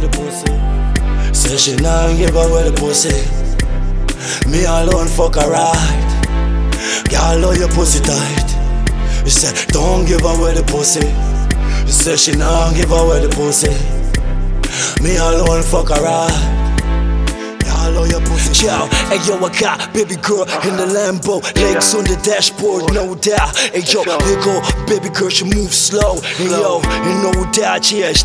with the pussy. Say she now give her with the pussy. Me alone fuck her right. Girl, love your pussy tight. You say don't give her with the pussy. You say she now give her with the pussy. Me alone fuck her right. Yo, hey yo, I got baby girl in the Lambo, legs on the dashboard, no doubt. Hey yo, here go, baby girl, she moves slow. And yo, and no doubt, yes.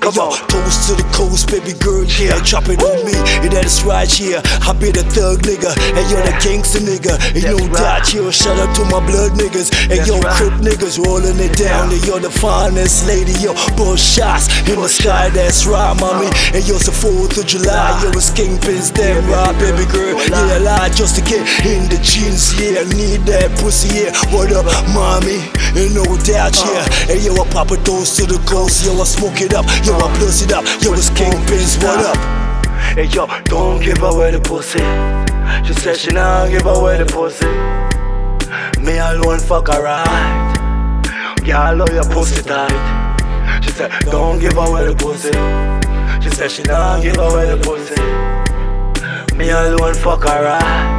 Hey yo, toast to the coast, baby girl, yeah. Drop it on me, and that is right, yeah. I be the thug nigga, and you're the gangster nigga. And no doubt, yo, shout out to my blood niggas. And yo, crip niggas rolling it down. And you're the finest lady, yo. Both shots in the sky, that's right, mommy. And yo, it's the 4th of July, yo, it's Kingpinz, damn right, baby girl. Yeah, lie just to get in the jeans, yeah. Need that pussy, yeah. What up, mommy? And no doubt, yeah. And yo, I pop a toast to the coast, yo, I smoke it up. Yo, I bless it up, yo, it's KINGPINZ, what up? Hey yo, don't give away the pussy. She said she nah give away the pussy. Me alone fuck her right. Yeah, I love your pussy tight. She said don't give away the pussy. She said she nah give away the pussy. Me alone fuck her right.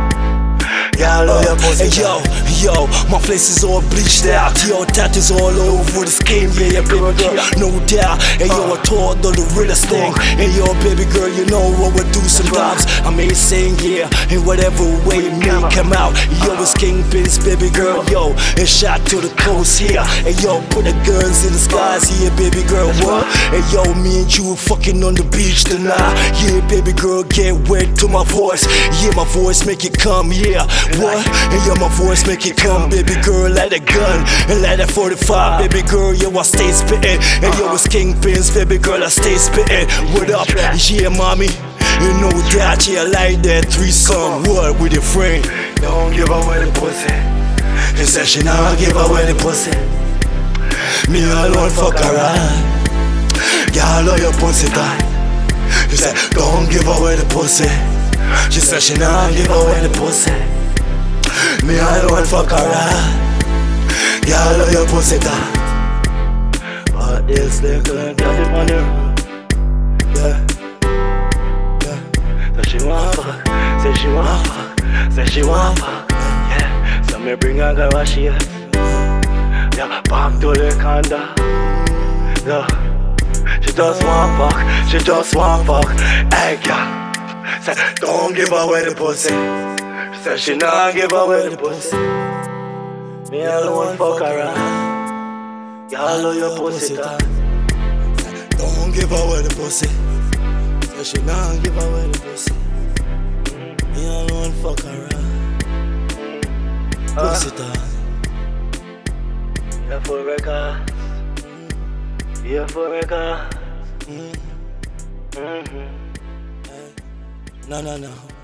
Yeah, I love your pussy. Hey, yo, my face is all bleached out. Yo, tattoos all over the skin, yeah, baby girl, no doubt. And yo, I taught all the realest thing. And yo, baby girl, you know what we do sometimes. I'm insane, yeah, in whatever way it may come out. Yo, it's KINGPINZ, baby girl, yo. And shot to the coast, yeah. And yo, put the guns in the skies, yeah, baby girl, what? And yo, me and you fucking on the beach tonight. Yeah, baby girl, get wet to my voice. Yeah, my voice make it come, yeah. What? And yo, my voice make it come, baby girl, like a gun. And like a 45, baby girl, yo, I stay spittin'. And yo, it's KINGPINZ, baby girl, I stay spittin'. What up? Yeah, mommy, you know that, yeah, like that threesome. What with your friend? Don't give away the pussy. She said she nah give away the pussy. Me alone fuck her right. Yeah, I love your pussy tight. She said don't give away the pussy. She said she nah give away the pussy. Me I don't fuck around. Yeah, I love your pussy tight. But this nigga got it on the road. Yeah. So she wanna fuck, say she wanna fuck, say she wanna fuck. Yeah. So me bring her girl where she is. Yeah, back to the condo. Yeah. She just wanna fuck, she just wanna fuck. Hey, yeah. Say don't give away the pussy. Said she nah give away the pussy. Me alone fuck around. Y'all love your pussy tight. Don't give away the pussy. Said she nah give away the pussy. Me alone fuck around. Pussy tight. Yeah, for records. Yeah, for records. No.